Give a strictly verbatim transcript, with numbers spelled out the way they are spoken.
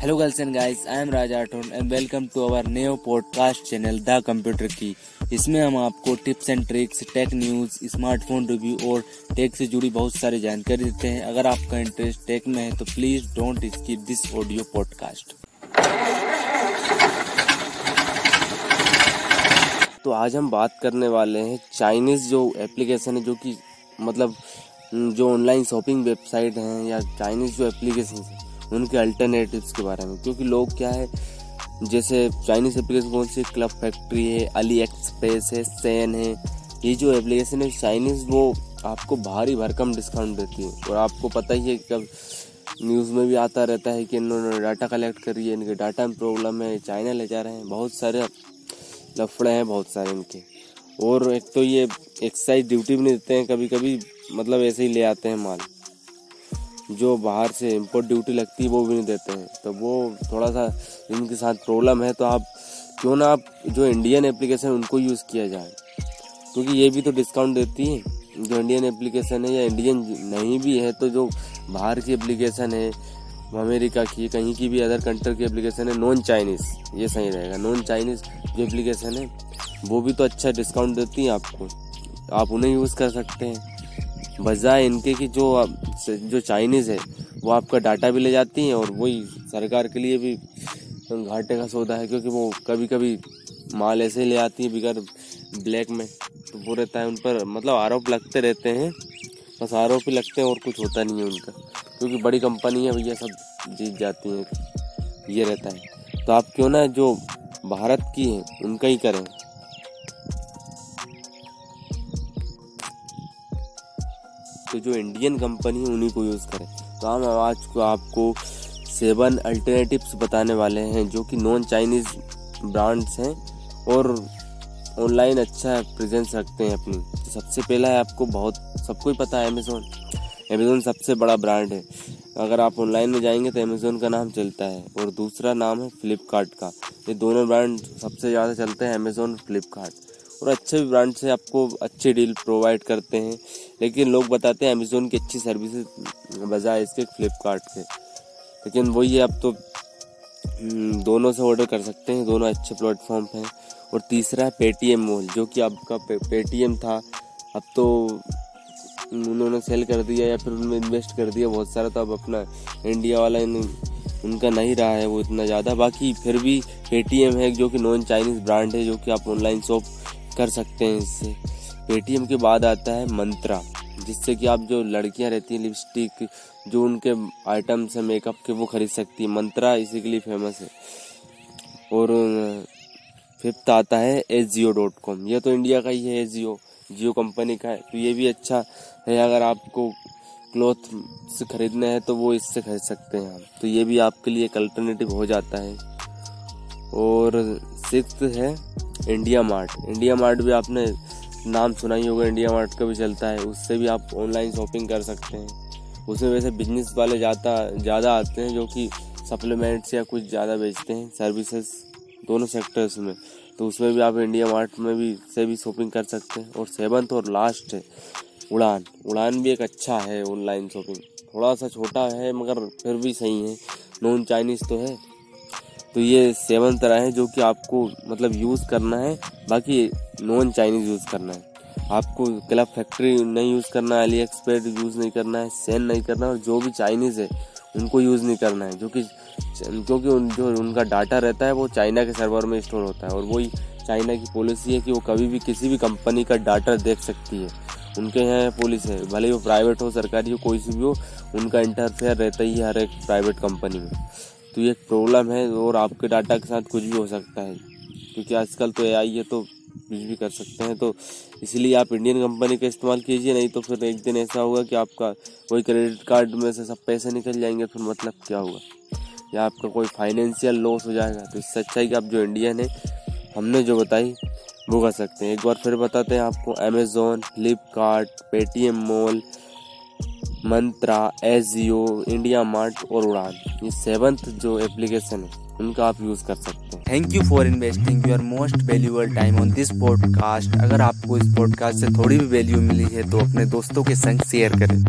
Hello girls and guys, I am Raja and welcome to our new podcast channel the computer की। इसमें हम आपको tips and tricks, tech news, smartphone review और tech से जुड़ी बहुत सारी जानकारी देते हैं। अगर आपका इंटरेस्ट टेक में है तो please don't skip this audio podcast. तो आज हम बात करने वाले हैं चाइनीज़ जो एप्लीकेशन है, जो कि मतलब जो ऑनलाइन शॉपिंग वेबसाइट हैं या चाइनीज़ जो एप्लीकेशन है उनके अल्टरनेटिव्स के बारे में। क्योंकि लोग क्या है, जैसे चाइनीज़ एप्लीकेशन कौन सी, क्लब फैक्ट्री है, अली एक्सप्रेस है, सेन है, ये जो एप्लीकेशन है चाइनीज़ वो आपको भारी भरकम डिस्काउंट देती है। और आपको पता ही है, कब न्यूज़ में भी आता रहता है कि इन्होंने डाटा कलेक्ट करी है, इनके डाटा में प्रॉब्लम है, चाइना ले जा रहे हैं, बहुत सारे लफड़े हैं बहुत सारे इनके। और एक तो ये एक्साइज ड्यूटी भी नहीं देते हैं, कभी कभी मतलब ऐसे ही ले आते हैं माल, जो बाहर से इम्पोर्ट ड्यूटी लगती है वो भी नहीं देते हैं। तो वो थोड़ा सा इनके साथ प्रॉब्लम है। तो आप क्यों ना आप जो इंडियन एप्लीकेशन उनको यूज़ किया जाए, क्योंकि ये भी तो डिस्काउंट देती है। जो इंडियन एप्लीकेशन है या इंडियन नहीं भी है तो जो बाहर की एप्लीकेशन है, अमेरिका की, कहीं की भी अदर कंट्री की एप्लीकेशन है, नॉन चाइनीज़ ये सही रहेगा, नॉन चाइनीज़ जो एप्लीकेशन है वो भी तो अच्छा डिस्काउंट देती है आपको, आप उन्हें यूज़ कर सकते हैं। बजाय इनके कि जो जो चाइनीज़ है वो आपका डाटा भी ले जाती हैं, और वही सरकार के लिए भी घाटे का सौदा है, क्योंकि वो कभी कभी माल ऐसे ले आती है बिगड़ ब्लैक में, तो वो रहता है उन पर, मतलब आरोप लगते रहते हैं, बस आरोप ही लगते हैं और कुछ होता नहीं है उनका, क्योंकि बड़ी कंपनी है भैया, सब जीत जाती हैं, ये रहता है। तो आप क्यों ना जो भारत की है उनका ही करें। तो जो इंडियन कंपनी है उन्हीं को यूज़ करें। तो हम आज को आपको सेवन अल्टरनेटिव्स बताने वाले हैं, जो कि नॉन चाइनीज़ ब्रांड्स हैं और ऑनलाइन अच्छा प्रेजेंस रखते हैं अपनी। तो सबसे पहला है, आपको बहुत सबको ही पता है, अमेज़ोन। अमेज़ोन सबसे बड़ा ब्रांड है, अगर आप ऑनलाइन में जाएंगे तो अमेज़ोन का नाम चलता है। और दूसरा नाम है फ्लिपकार्ट का। ये दोनों ब्रांड सबसे ज़्यादा चलते हैं, अमेज़ोन, फ्लिपकार्ट। और अच्छे भी ब्रांड से आपको अच्छे डील प्रोवाइड करते हैं, लेकिन लोग बताते हैं अमेज़ोन की अच्छी सर्विसेज बजाय इसके फ्लिपकार्ट के, लेकिन वही है, आप तो दोनों से ऑर्डर कर सकते हैं, दोनों अच्छे प्लेटफॉर्म हैं। और तीसरा है पेटीएम मॉल, जो कि आपका पेटीएम था, अब तो उन्होंने सेल कर दिया या फिर उनमें इन्वेस्ट कर दिया बहुत सारा, तो अब अपना इंडिया वाला उनका नहीं रहा है वो इतना ज़्यादा। बाकी फिर भी पेटीएम है जो कि नॉन चाइनीज़ ब्रांड है, जो कि आप ऑनलाइन शॉप कर सकते हैं इससे। पेटीएम के बाद आता है मंत्रा, जिससे कि आप जो लड़कियां रहती हैं, लिपस्टिक जो उनके आइटम्स हैं मेकअप के, वो खरीद सकती हैं। मंत्रा इसी के लिए फेमस है। और फिफ्थ आता है एजीओ डॉट कॉम, यह तो इंडिया का ही है, एजीओ जियो कंपनी का है, तो ये भी अच्छा है। अगर आपको क्लॉथ से खरीदना है तो वो इससे खरीद सकते हैं आप, तो ये भी आपके लिए एक अल्टरनेटिव हो जाता है। और सिक्स्थ है इंडिया मार्ट। इंडिया मार्ट भी आपने नाम सुना ही होगा, इंडिया मार्ट का भी चलता है, उससे भी आप ऑनलाइन शॉपिंग कर सकते हैं। उसमें वैसे बिजनेस वाले ज़्यादा ज़्यादा आते हैं, जो कि सप्लीमेंट्स या कुछ ज़्यादा बेचते हैं, सर्विसेज, दोनों सेक्टर्स में, तो उसमें भी आप इंडिया मार्ट में भी से भी शॉपिंग कर सकते हैं। और सेवन्थ और लास्ट है उड़ान। उड़ान भी एक अच्छा है ऑनलाइन शॉपिंग, थोड़ा सा छोटा है मगर फिर भी सही है, नॉन चाइनीज़ तो है। तो ये सेवन तरह है जो कि आपको मतलब यूज़ करना है, बाकी नॉन चाइनीज़ यूज़ करना है आपको। क्लब फैक्ट्री नहीं यूज़ करना है, अली एक्सप्रेस यूज़ नहीं करना है, सेन नहीं करना है, और जो भी चाइनीज़ है उनको यूज़ नहीं करना है, जो कि क्योंकि उन, जो उनका डाटा रहता है वो चाइना के सर्वर में स्टोर होता है, और वही चाइना की पॉलिसी है कि वो कभी भी किसी भी कंपनी का डाटा देख सकती है। उनके यहाँ पॉलिसी है, भले वो प्राइवेट हो, सरकारी हो, कोई सी भी हो, उनका इंटरफेयर रहता ही हर एक प्राइवेट कंपनी में, तो ये एक प्रॉब्लम है। और आपके डाटा के साथ कुछ भी हो सकता है, क्योंकि आजकल तो एआई है तो कुछ भी कर सकते हैं। तो इसलिए आप इंडियन कंपनी का इस्तेमाल कीजिए, नहीं तो फिर एक दिन ऐसा होगा कि आपका कोई क्रेडिट कार्ड में से सब पैसे निकल जाएंगे, फिर मतलब क्या होगा, या आपका कोई फाइनेंशियल लॉस हो जाएगा। तो इससे अच्छा है कि आप जो इंडियन है, हमने जो बताई वो कर सकते हैं। एक बार फिर बताते हैं आपको, Amazon, Flipkart, Paytm mall, Myntra, AJIO, India mart और उड़ान, ये सेवन्थ जो एप्लीकेशन है उनका आप यूज़ कर सकते हैं। Thank you for investing your most valuable time on this podcast. अगर आपको इस पॉडकास्ट से थोड़ी भी वैल्यू मिली है तो अपने दोस्तों के संग शेयर करें।